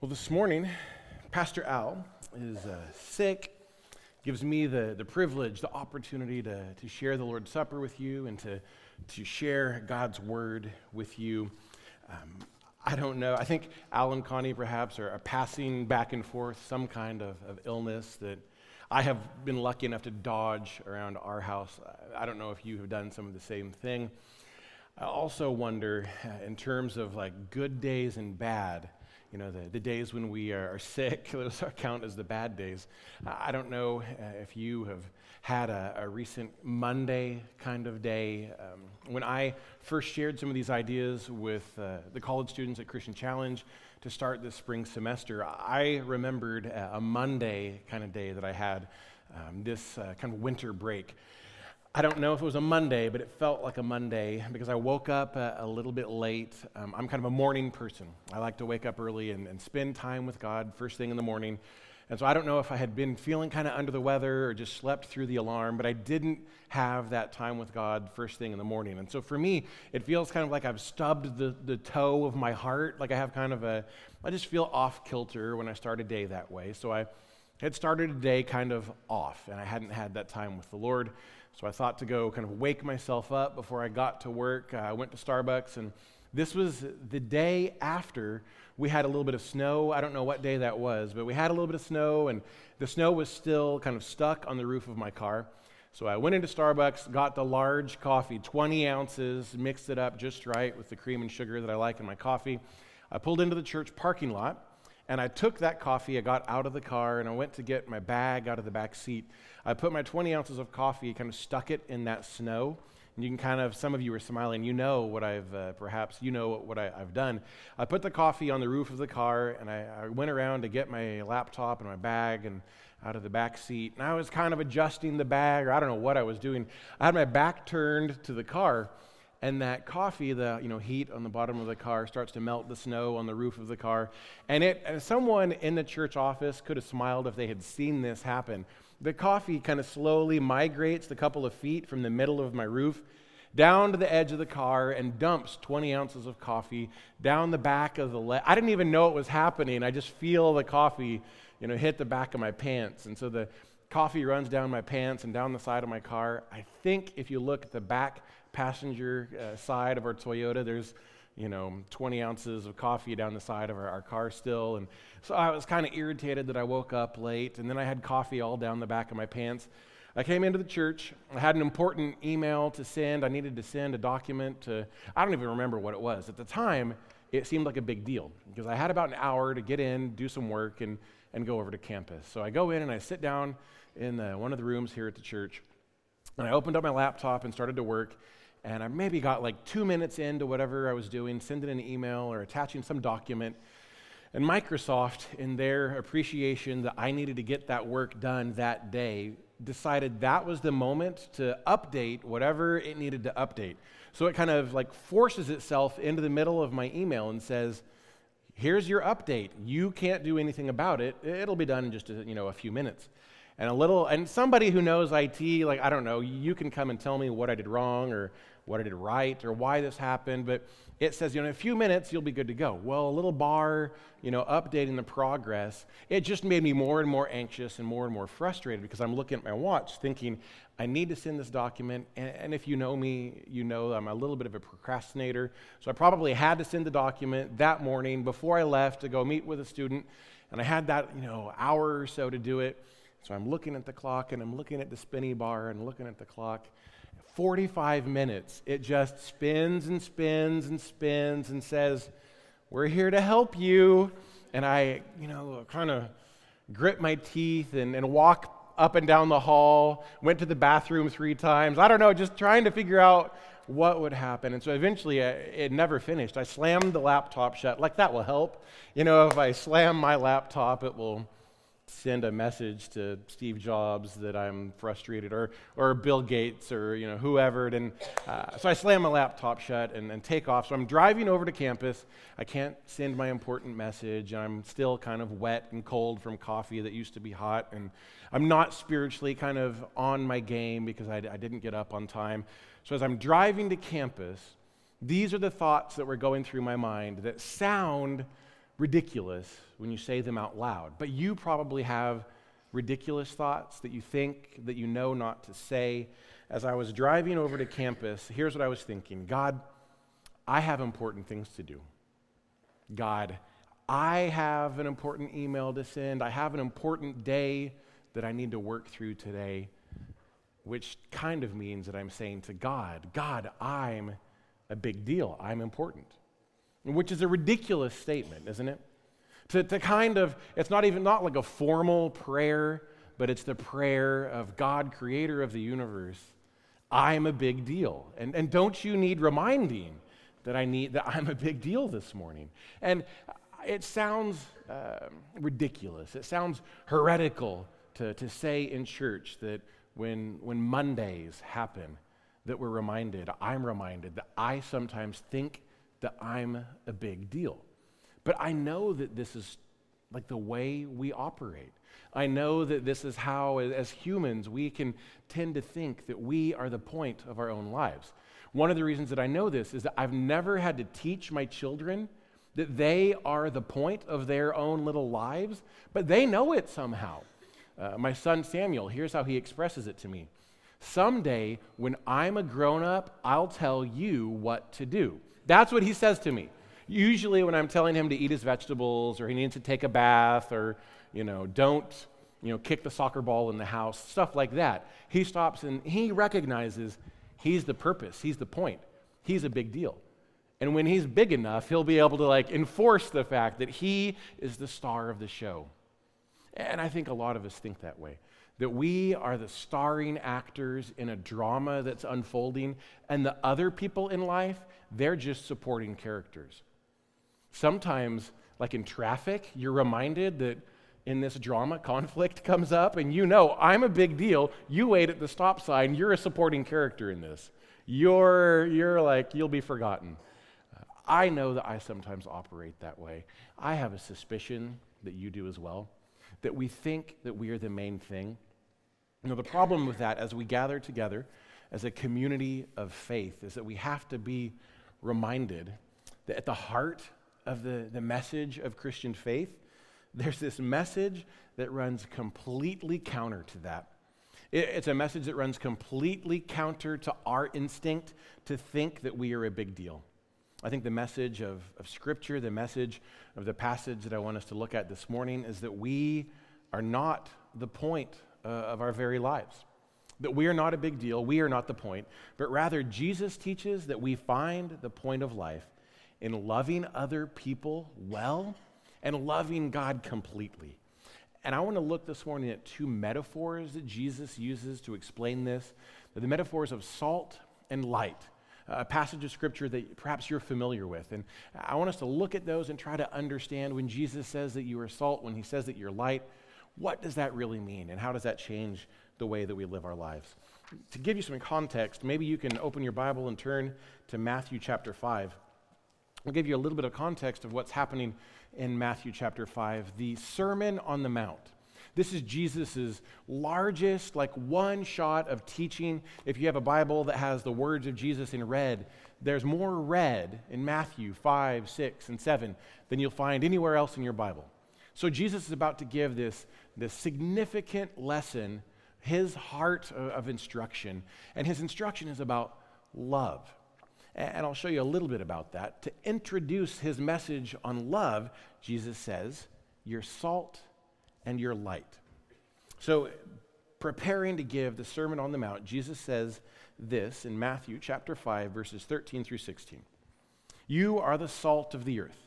Well, this morning, Pastor Al is sick, gives me the privilege, the opportunity to share the Lord's Supper with you and to share God's Word with you. I don't know, I think Al and Connie perhaps are passing back and forth some kind of illness that I have been lucky enough to dodge around our house. I don't know if you have done some of the same thing. I also wonder, in terms of like good days and bad, you know, the days when we are sick, those count as the bad days. I don't know if you have had a recent Monday kind of day. When I first shared some of these ideas with the college students at Christian Challenge to start this spring semester, I remembered a Monday kind of day that I had this kind of winter break. I don't know if it was a Monday, but it felt like a Monday because I woke up a little bit late. I'm kind of a morning person. I like to wake up early and spend time with God first thing in the morning. And so I don't know if I had been feeling kind of under the weather or just slept through the alarm, but I didn't have that time with God first thing in the morning. And so for me, it feels kind of like I've stubbed the toe of my heart. Like I have kind of I just feel off kilter when I start a day that way. So I had started a day kind of off, and I hadn't had that time with the Lord. So I thought to go kind of wake myself up before I got to work. I went to Starbucks, and this was the day after we had a little bit of snow. I don't know what day that was, but we had a little bit of snow, and the snow was still kind of stuck on the roof of my car. So I went into Starbucks, got the large coffee, 20 ounces, mixed it up just right with the cream and sugar that I like in my coffee. I pulled into the church parking lot. And I took that coffee, I got out of the car, and I went to get my bag out of the back seat. I put my 20 ounces of coffee, kind of stuck it in that snow. And you can kind of, some of you are smiling, you know what I've, perhaps you know what I've done. I put the coffee on the roof of the car, and I went around to get my laptop and my bag and out of the back seat. And I was kind of adjusting the bag, or I don't know what I was doing. I had my back turned to the car. And that coffee, the heat on the bottom of the car starts to melt the snow on the roof of the car. And someone in the church office could have smiled if they had seen this happen. The coffee kind of slowly migrates the couple of feet from the middle of my roof down to the edge of the car and dumps 20 ounces of coffee down the back of the leg. I didn't even know it was happening. I just feel the coffee, hit the back of my pants. And so the coffee runs down my pants and down the side of my car. I think if you look at the back passenger side of our Toyota, there's 20 ounces of coffee down the side of our car still. And so I was kind of irritated that I woke up late, and then I had coffee all down the back of my pants. I came into the church. I had an important email to send. I needed to send a document to, I don't even remember what it was. At the time, it seemed like a big deal because I had about an hour to get in, do some work, and go over to campus. So I go in and I sit down in one of the rooms here at the church, and I opened up my laptop and started to work. And I maybe got like 2 minutes into whatever I was doing, sending an email or attaching some document. And Microsoft, in their appreciation that I needed to get that work done that day, decided that was the moment to update whatever it needed to update. So it kind of like forces itself into the middle of my email and says, here's your update. You can't do anything about it. It'll be done in just a few minutes. And somebody who knows IT, like, I don't know, you can come and tell me what I did wrong or what I did right or why this happened, but it says, in a few minutes, you'll be good to go. Well, a little bar, updating the progress, it just made me more and more anxious and more frustrated because I'm looking at my watch thinking, I need to send this document, and if you know me, you know I'm a little bit of a procrastinator, so I probably had to send the document that morning before I left to go meet with a student, and I had that, hour or so to do it. So I'm looking at the clock, and I'm looking at the spinny bar, and looking at the clock. 45 minutes, it just spins and spins and spins and says, we're here to help you. And I, kind of grit my teeth and walk up and down the hall, went to the bathroom 3 times. I don't know, just trying to figure out what would happen. And so eventually, it never finished. I slammed the laptop shut. Like, that will help. If I slam my laptop, it will send a message to Steve Jobs that I'm frustrated, or Bill Gates, or whoever. And so I slam my laptop shut and take off. So I'm driving over to campus. I can't send my important message. I'm still kind of wet and cold from coffee that used to be hot, and I'm not spiritually kind of on my game because I didn't get up on time. So as I'm driving to campus, these are the thoughts that were going through my mind that sound ridiculous when you say them out loud, but you probably have ridiculous thoughts that you think that you know not to say. As I was driving over to campus, here's what I was thinking. God, I have important things to do. God, I have an important email to send. I have an important day that I need to work through today, which kind of means that I'm saying to God, God, I'm a big deal. I'm important, which is a ridiculous statement, isn't it? To kind of, it's not like a formal prayer, but it's the prayer of God, creator of the universe. I'm a big deal. And don't you need reminding that I'm a big deal this morning? And it sounds ridiculous. It sounds heretical to say in church that when Mondays happen, that we're reminded, I'm reminded that I sometimes think that I'm a big deal. But I know that this is like the way we operate. I know that this is how, as humans, we can tend to think that we are the point of our own lives. One of the reasons that I know this is that I've never had to teach my children that they are the point of their own little lives, but they know it somehow. My son Samuel, here's how he expresses it to me. Someday, when I'm a grown-up, I'll tell you what to do. That's what he says to me. Usually when I'm telling him to eat his vegetables or he needs to take a bath or, don't, kick the soccer ball in the house, stuff like that, he stops and he recognizes he's the purpose, he's the point, he's a big deal. And when he's big enough, he'll be able to enforce the fact that he is the star of the show. And I think a lot of us think that way, that we are the starring actors in a drama that's unfolding, and the other people in life, they're just supporting characters. Sometimes, like in traffic, you're reminded that in this drama, conflict comes up, and I'm a big deal. You wait at the stop sign. You're a supporting character in this. You'll be forgotten. I know that I sometimes operate that way. I have a suspicion that you do as well, that we think that we are the main thing. The problem with that, as we gather together as a community of faith, is that we have to be reminded that at the heart of the message of Christian faith, there's this message that runs completely counter to that. It's a message that runs completely counter to our instinct to think that we are a big deal. I think the message of Scripture, the message of the passage that I want us to look at this morning is that we are not the point of our very lives, that we are not a big deal, we are not the point, but rather Jesus teaches that we find the point of life in loving other people well and loving God completely. And I want to look this morning at two metaphors that Jesus uses to explain this, the metaphors of salt and light. A passage of Scripture that perhaps you're familiar with. And I want us to look at those and try to understand when Jesus says that you are salt, when he says that you're light, what does that really mean? And how does that change the way that we live our lives? To give you some context, maybe you can open your Bible and turn to Matthew chapter 5. I'll give you a little bit of context of what's happening in Matthew chapter 5, the Sermon on the Mount. This is Jesus' largest, one shot of teaching. If you have a Bible that has the words of Jesus in red, there's more red in Matthew 5, 6, and 7 than you'll find anywhere else in your Bible. So Jesus is about to give this significant lesson, his heart of instruction, and his instruction is about love. And I'll show you a little bit about that. To introduce his message on love, Jesus says, "Your salt and your light." So, preparing to give the Sermon on the Mount, Jesus says this in Matthew chapter 5, verses 13 through 16. "You are the salt of the earth,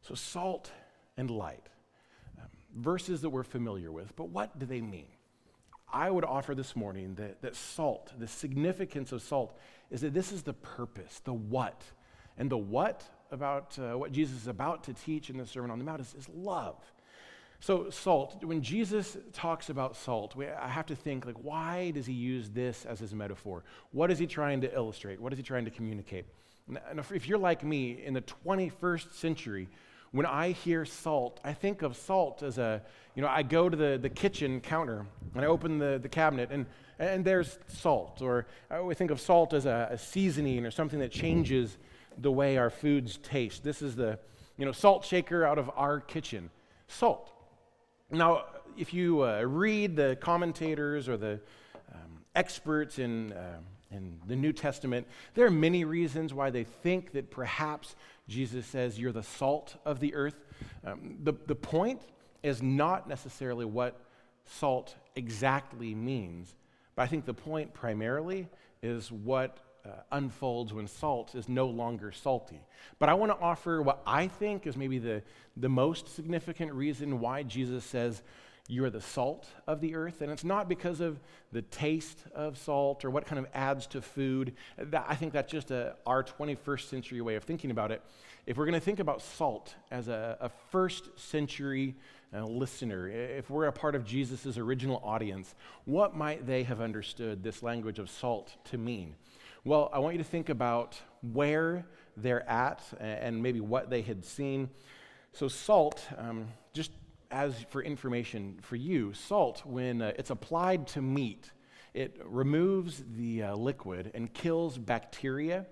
So salt and light, verses that we're familiar with, but what do they mean? I would offer this morning that salt, the significance of salt, is that this is the purpose, the what. And the what what Jesus is about to teach in the Sermon on the Mount is love. So salt, when Jesus talks about salt, I have to think, like, why does he use this as his metaphor? What is he trying to illustrate? What is he trying to communicate? And if you're like me, in the 21st century, when I hear salt, I think of salt as I go to the kitchen counter and I open the cabinet and there's salt. Or I think of salt as a seasoning or something that changes the way our foods taste. This is the salt shaker out of our kitchen. Salt. Now, if you read the commentators or the experts in the New Testament, there are many reasons why they think that perhaps Jesus says, you're the salt of the earth. The point is not necessarily what salt exactly means, but I think the point primarily is what unfolds when salt is no longer salty. But I want to offer what I think is maybe the most significant reason why Jesus says you're the salt of the earth, and it's not because of the taste of salt or what kind of adds to food. I think that's just our 21st century way of thinking about it. If we're going to think about salt as a first century listener, if we're a part of Jesus's original audience, what might they have understood this language of salt to mean? Well, I want you to think about where they're at and maybe what they had seen. So salt, just as for information for you, salt, when it's applied to meat, it removes the liquid and kills bacteria.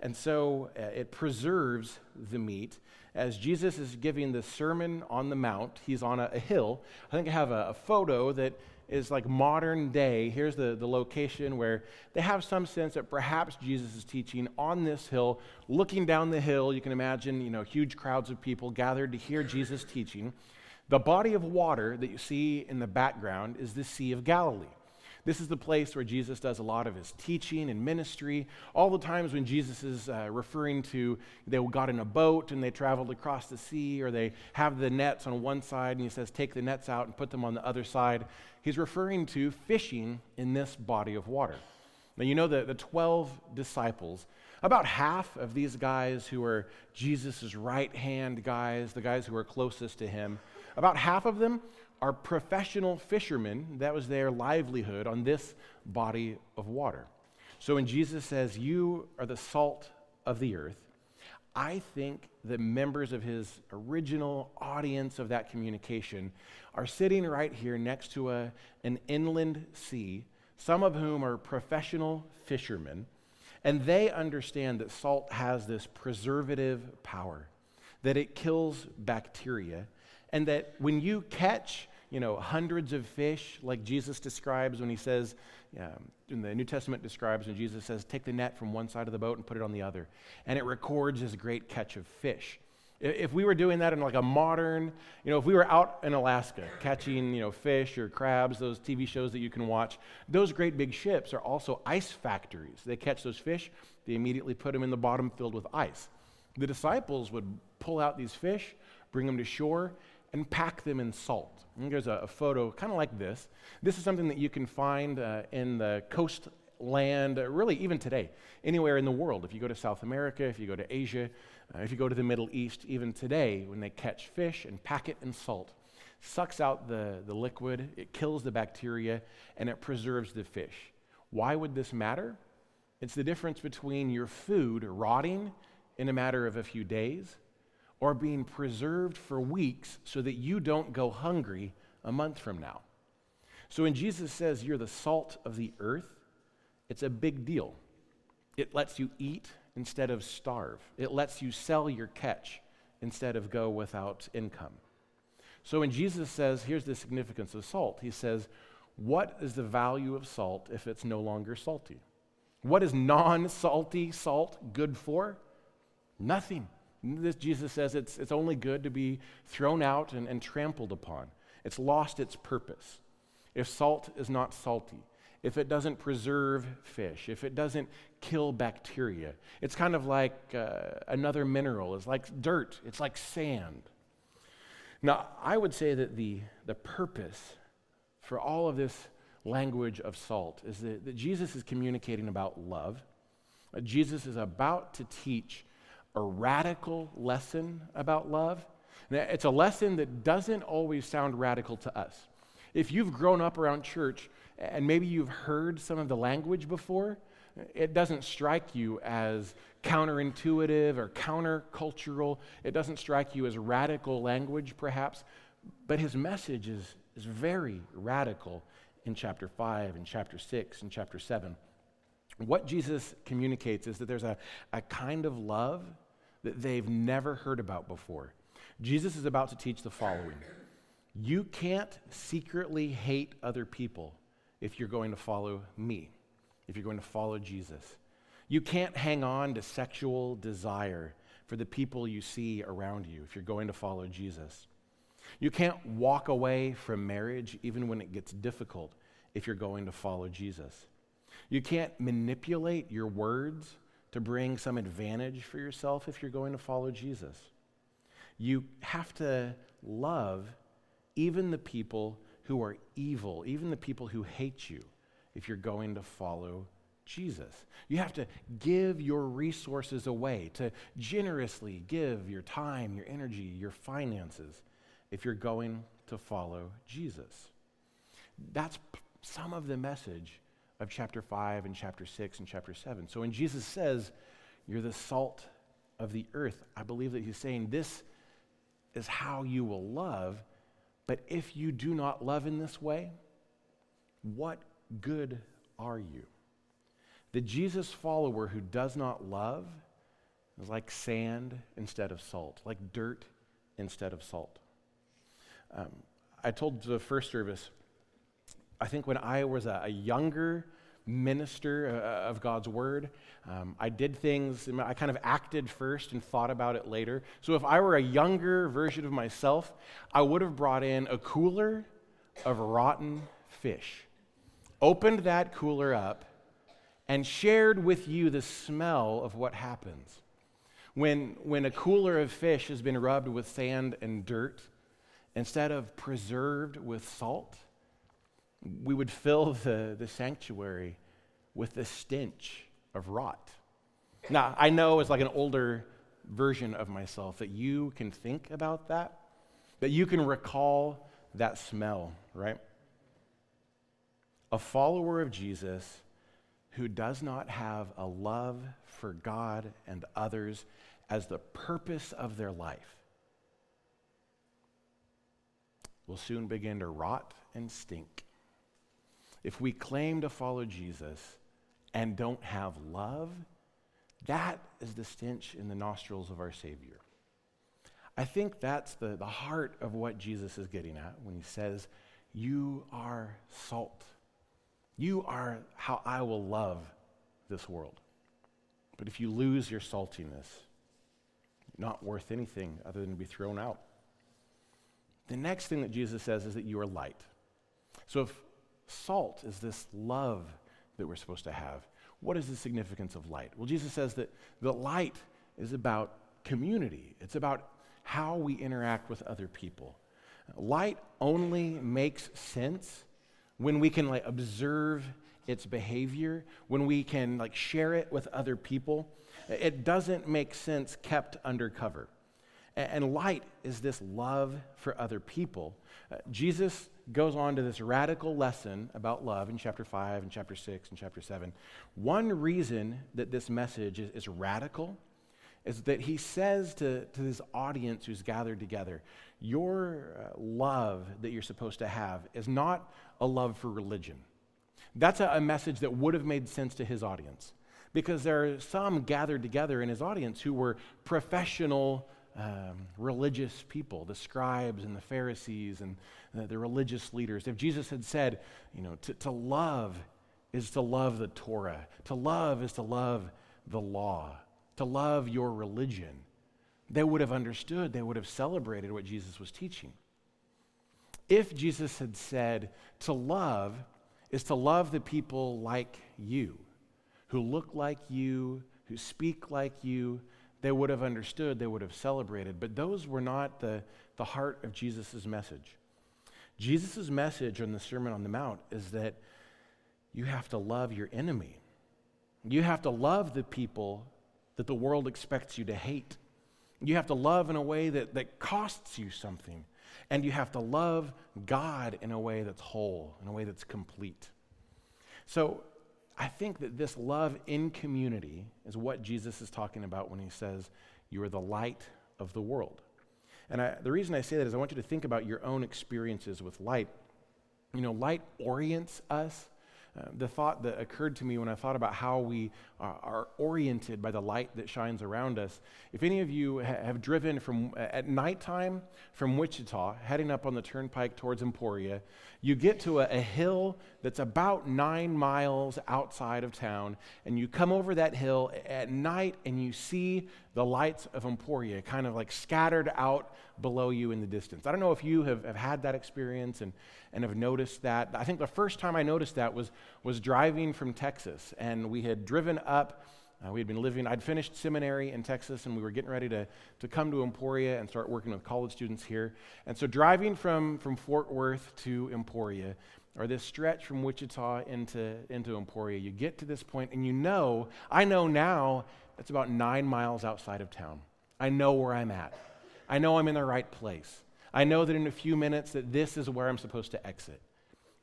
And so it preserves the meat. As Jesus is giving the Sermon on the Mount, he's on a hill. I think I have a photo that is like modern day. Here's the location where they have some sense that perhaps Jesus is teaching on this hill. Looking down the hill, you can imagine, huge crowds of people gathered to hear Jesus teaching. The body of water that you see in the background is the Sea of Galilee. This is the place where Jesus does a lot of his teaching and ministry. All the times when Jesus is referring to they got in a boat and they traveled across the sea, or they have the nets on one side and he says, take the nets out and put them on the other side. He's referring to fishing in this body of water. Now, the 12 disciples, about half of these guys who are Jesus' right-hand guys, the guys who are closest to him, about half of them are professional fishermen. That was their livelihood on this body of water. So when Jesus says, you are the salt of the earth, I think the members of his original audience of that communication are sitting right here next to an inland sea, some of whom are professional fishermen, and they understand that salt has this preservative power, that it kills bacteria, and that when you catch, hundreds of fish, like Jesus describes when he says, in the New Testament describes when Jesus says, take the net from one side of the boat and put it on the other, and it records his great catch of fish. If we were doing that in like a modern, if we were out in Alaska catching, fish or crabs, those TV shows that you can watch, those great big ships are also ice factories. They catch those fish, they immediately put them in the bottom filled with ice. The disciples would pull out these fish, bring them to shore, and pack them in salt. And there's a photo kind of like this. This is something that you can find in the coastland, really even today, anywhere in the world. If you go to South America, if you go to Asia, if you go to the Middle East, even today, when they catch fish and pack it in salt, sucks out the liquid, it kills the bacteria, and it preserves the fish. Why would this matter? It's the difference between your food rotting in a matter of a few days or being preserved for weeks so that you don't go hungry a month from now. So when Jesus says you're the salt of the earth, it's a big deal. It lets you eat instead of starve. It lets you sell your catch instead of go without income. So when Jesus says, here's the significance of salt, he says, what is the value of salt if it's no longer salty? What is non-salty salt good for? Nothing. This Jesus says it's only good to be thrown out and trampled upon. It's lost its purpose. If salt is not salty, if it doesn't preserve fish, if it doesn't kill bacteria, it's kind of like another mineral. It's like dirt. It's like sand. Now, I would say that the purpose for all of this language of salt is that Jesus is communicating about love. Jesus is about to teach a radical lesson about love. And it's a lesson that doesn't always sound radical to us. If you've grown up around church and maybe you've heard some of the language before, it doesn't strike you as counterintuitive or countercultural. It doesn't strike you as radical language, perhaps. But his message is very radical in chapter 5, in chapter 6, in chapter 7. What Jesus communicates is that there's a kind of love that they've never heard about before. Jesus is about to teach the following. You can't secretly hate other people if you're going to follow me, if you're going to follow Jesus. You can't hang on to sexual desire for the people you see around you if you're going to follow Jesus. You can't walk away from marriage even when it gets difficult if you're going to follow Jesus. You can't manipulate your words to bring some advantage for yourself if you're going to follow Jesus. You have to love even the people who are evil, even the people who hate you, if you're going to follow Jesus. You have to give your resources away, to generously give your time, your energy, your finances, if you're going to follow Jesus. That's some of the message of chapter 5 and chapter 6 and chapter 7. So when Jesus says, you're the salt of the earth, I believe that he's saying this is how you will love, but if you do not love in this way, what good are you? The Jesus follower who does not love is like sand instead of salt, like dirt instead of salt. I told the first service, I think when I was a younger minister of God's word, I did things, I kind of acted first and thought about it later. So if I were a younger version of myself, I would have brought in a cooler of rotten fish, opened that cooler up, and shared with you the smell of what happens. When a cooler of fish has been rubbed with sand and dirt, instead of preserved with salt, we would fill the sanctuary with the stench of rot. Now, I know as like an older version of myself that you can think about that you can recall that smell, right? A follower of Jesus who does not have a love for God and others as the purpose of their life will soon begin to rot and stink. If we claim to follow Jesus and don't have love, that is the stench in the nostrils of our Savior. I think that's the heart of what Jesus is getting at when he says, you are salt. You are how I will love this world. But if you lose your saltiness, you're not worth anything other than to be thrown out. The next thing that Jesus says is that you are light. So if salt is this love that we're supposed to have, what is the significance of light? Well, Jesus says that the light is about community. It's about how we interact with other people. Light only makes sense when we can observe its behavior, when we can share it with other people. It doesn't make sense kept undercover. And light is this love for other people. Jesus goes on to this radical lesson about love in chapter 5 and chapter 6 and chapter 7. One reason that this message is radical is that he says to this audience who's gathered together, your love that you're supposed to have is not a love for religion. That's a message that would have made sense to his audience, because there are some gathered together in his audience who were professional religious people, the scribes and the Pharisees and the religious leaders. If Jesus had said, to love is to love the Torah, to love is to love the law, to love your religion, they would have understood, they would have celebrated what Jesus was teaching. If Jesus had said, to love is to love the people like you, who look like you, who speak like you, they would have understood, they would have celebrated. But those were not the heart of Jesus' message. Jesus' message on the Sermon on the Mount is that you have to love your enemy. You have to love the people that the world expects you to hate. You have to love in a way that costs you something. And you have to love God in a way that's whole, in a way that's complete. So I think that this love in community is what Jesus is talking about when he says, you are the light of the world. And the reason I say that is I want you to think about your own experiences with light. You know, light orients us. The thought that occurred to me when I thought about how we are oriented by the light that shines around us. If any of you have driven from at nighttime from Wichita, heading up on the turnpike towards Emporia, you get to a hill that's about 9 miles outside of town, and you come over that hill at night and you see the lights of Emporia kind of like scattered out below you in the distance. I don't know if you have had that experience and have noticed that. I think the first time I noticed that was driving from Texas, and we had driven up. I'd finished seminary in Texas, and we were getting ready to come to Emporia and start working with college students here. And so driving from Fort Worth to Emporia, or this stretch from Wichita into Emporia, you get to this point, and I know now it's about 9 miles outside of town. I know where I'm at. I know I'm in the right place. I know that in a few minutes that this is where I'm supposed to exit.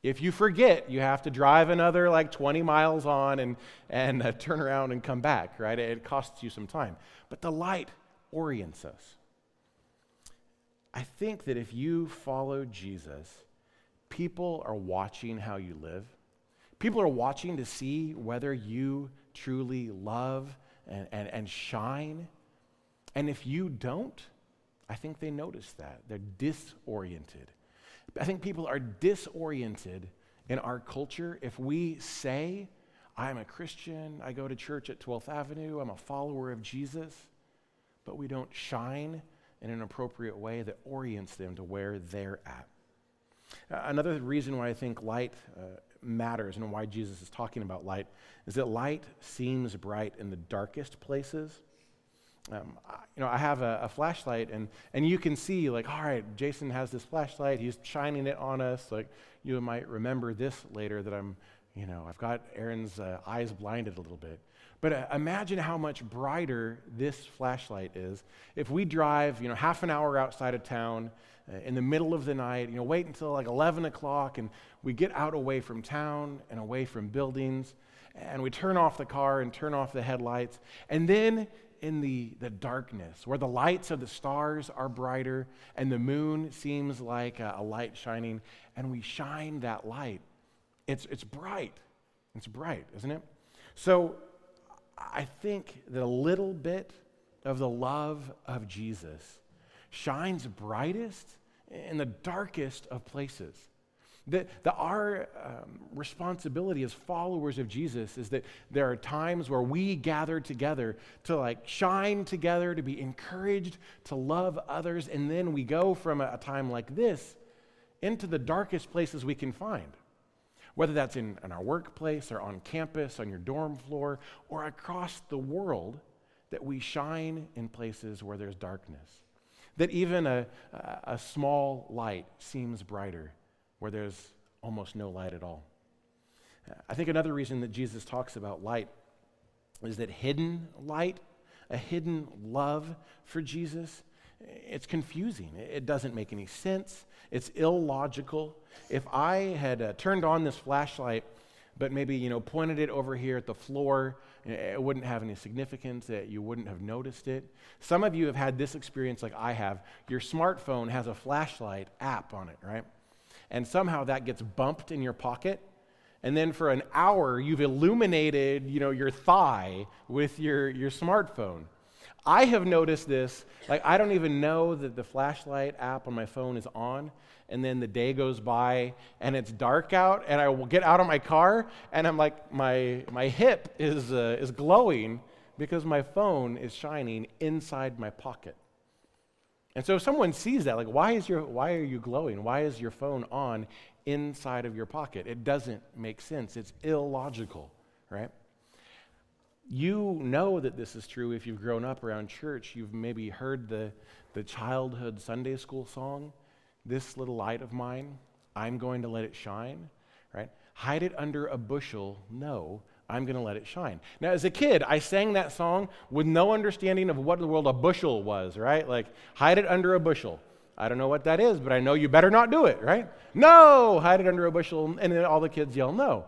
If you forget, you have to drive another 20 miles on and turn around and come back, right? It costs you some time. But the light orients us. I think that if you follow Jesus, people are watching how you live. People are watching to see whether you truly love and shine. And if you don't, I think they notice that. They're disoriented. I think people are disoriented in our culture if we say, I'm a Christian, I go to church at 12th Avenue, I'm a follower of Jesus, but we don't shine in an appropriate way that orients them to where they're at. Another reason why I think light matters and why Jesus is talking about light is that light seems bright in the darkest places. I have a flashlight, and you can see, all right, Jason has this flashlight. He's shining it on us. You might remember this later that I've got Aaron's eyes blinded a little bit. But imagine how much brighter this flashlight is. If we drive, half an hour outside of town in the middle of the night, wait until 11 o'clock, and we get out away from town and away from buildings, and we turn off the car and turn off the headlights, and then in the darkness, where the lights of the stars are brighter and the moon seems like a light shining, and we shine that light. It's bright, isn't it? So I think that a little bit of the love of Jesus shines brightest in the darkest of places. Our responsibility as followers of Jesus is that there are times where we gather together to shine together, to be encouraged, to love others, and then we go from a time like this into the darkest places we can find, whether that's in our workplace or on campus, on your dorm floor, or across the world, that we shine in places where there's darkness, that even a small light seems brighter where there's almost no light at all. I think another reason that Jesus talks about light is that hidden light, a hidden love for Jesus, it's confusing. It doesn't make any sense. It's illogical. If I had turned on this flashlight, but maybe, pointed it over here at the floor, it wouldn't have any significance, that you wouldn't have noticed it. Some of you have had this experience like I have. Your smartphone has a flashlight app on it, right? And somehow that gets bumped in your pocket, and then for an hour you've illuminated, your thigh with your smartphone. I have noticed this, I don't even know that the flashlight app on my phone is on, and then the day goes by and it's dark out, and I will get out of my car, and I'm my hip is glowing because my phone is shining inside my pocket. And so if someone sees that, why are you glowing? Why is your phone on inside of your pocket? It doesn't make sense. It's illogical, right? You know that this is true if you've grown up around church. You've maybe heard the childhood Sunday school song, "This Little Light of Mine, I'm Going to Let It Shine," right? Hide it under a bushel, no, I'm going to let it shine. Now, as a kid, I sang that song with no understanding of what in the world a bushel was, right? Like, hide it under a bushel. I don't know what that is, but I know you better not do it, right? No, hide it under a bushel, and then all the kids yell no.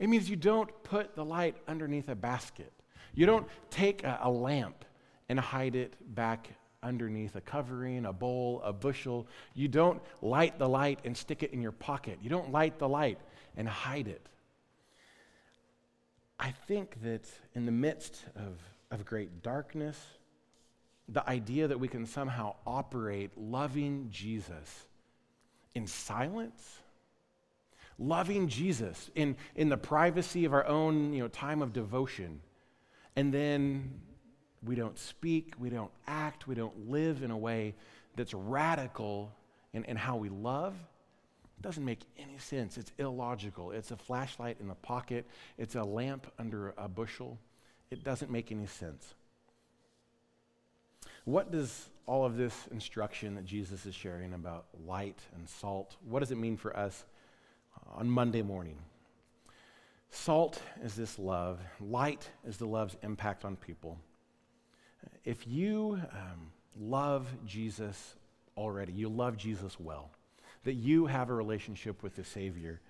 It means you don't put the light underneath a basket. You don't take a lamp and hide it back underneath a covering, a bowl, a bushel. You don't light the light and stick it in your pocket. You don't light the light and hide it. I think that in the midst of great darkness, the idea that we can somehow operate loving Jesus in silence, loving Jesus in the privacy of our own time of devotion, and then we don't speak, we don't act, we don't live in a way that's radical in how we love. It doesn't make any sense. It's illogical. It's a flashlight in the pocket. It's a lamp under a bushel. It doesn't make any sense. What does all of this instruction that Jesus is sharing about light and salt, what does it mean for us on Monday morning? Salt is this love. Light is the love's impact on people. If you love Jesus already, you love Jesus well, that you have a relationship with the Savior,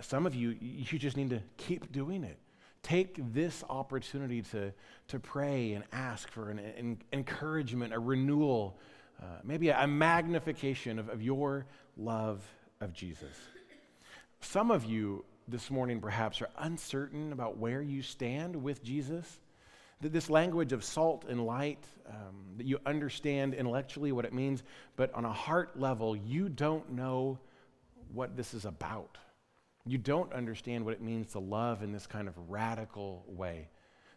some of you, you just need to keep doing it. Take this opportunity to pray and ask for an encouragement, a renewal, maybe a magnification of your love of Jesus. Some of you this morning perhaps are uncertain about where you stand with Jesus. That this language of salt and light, that you understand intellectually what it means, but on a heart level, you don't know what this is about. You don't understand what it means to love in this kind of radical way.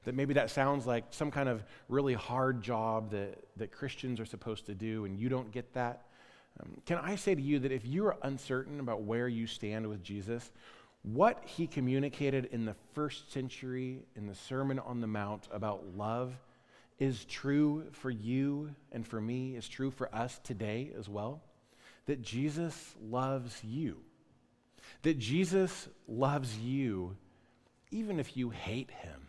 That maybe that sounds like some kind of really hard job that Christians are supposed to do, and you don't get that. Can I say to you that if you are uncertain about where you stand with Jesus, what he communicated in the first century in the Sermon on the Mount about love is true for you and for me, is true for us today as well. That Jesus loves you. That Jesus loves you even if you hate him.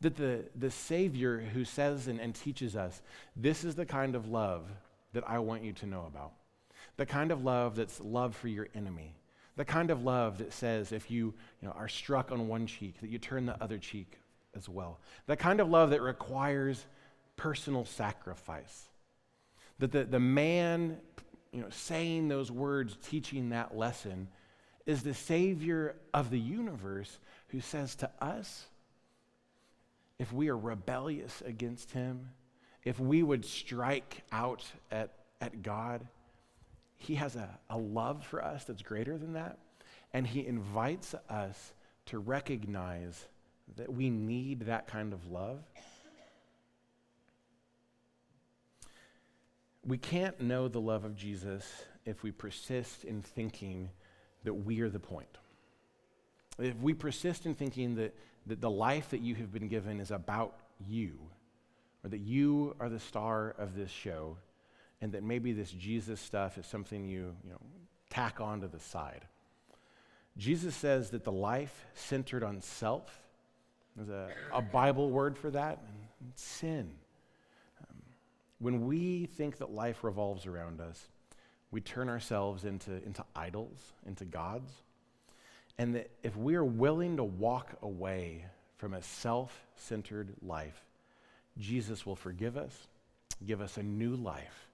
That the Savior who says and teaches us, this is the kind of love that I want you to know about. The kind of love that's love for your enemy. The kind of love that says if you are struck on one cheek, that you turn the other cheek as well. The kind of love that requires personal sacrifice. That the man saying those words, teaching that lesson, is the Savior of the universe who says to us, if we are rebellious against him, if we would strike out at God, he has a love for us that's greater than that, and he invites us to recognize that we need that kind of love. We can't know the love of Jesus if we persist in thinking that we are the point. If we persist in thinking that the life that you have been given is about you, or that you are the star of this show, and that maybe this Jesus stuff is something you tack on to the side. Jesus says that the life centered on self, there's a Bible word for that, and sin. When we think that life revolves around us, we turn ourselves into idols, into gods, and that if we are willing to walk away from a self-centered life, Jesus will forgive us, give us a new life,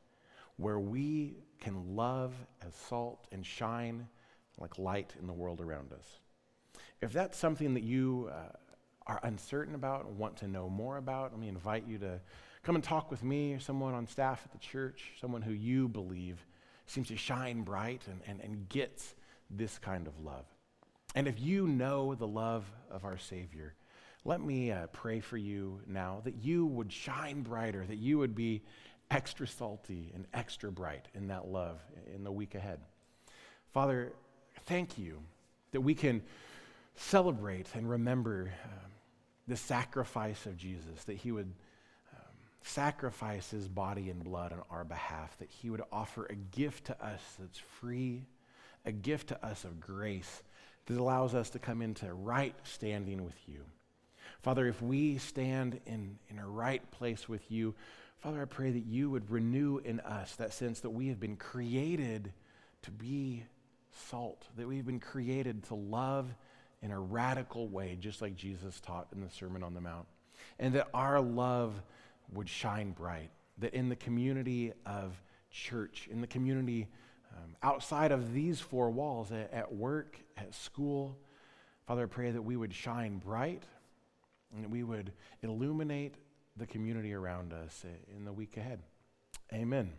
where we can love as salt and shine like light in the world around us. If that's something that you are uncertain about and want to know more about, let me invite you to come and talk with me or someone on staff at the church, someone who you believe seems to shine bright and gets this kind of love. And if you know the love of our Savior, let me pray for you now that you would shine brighter, that you would be extra salty and extra bright in that love in the week ahead. Father, thank you that we can celebrate and remember the sacrifice of Jesus, that he would sacrifice his body and blood on our behalf, that he would offer a gift to us that's free, a gift to us of grace that allows us to come into right standing with you. Father, if we stand in a right place with you, Father, I pray that you would renew in us that sense that we have been created to be salt, that we've been created to love in a radical way, just like Jesus taught in the Sermon on the Mount, and that our love would shine bright, that in the community of church, in the community outside of these four walls, at work, at school, Father, I pray that we would shine bright and that we would illuminate the community around us in the week ahead. Amen.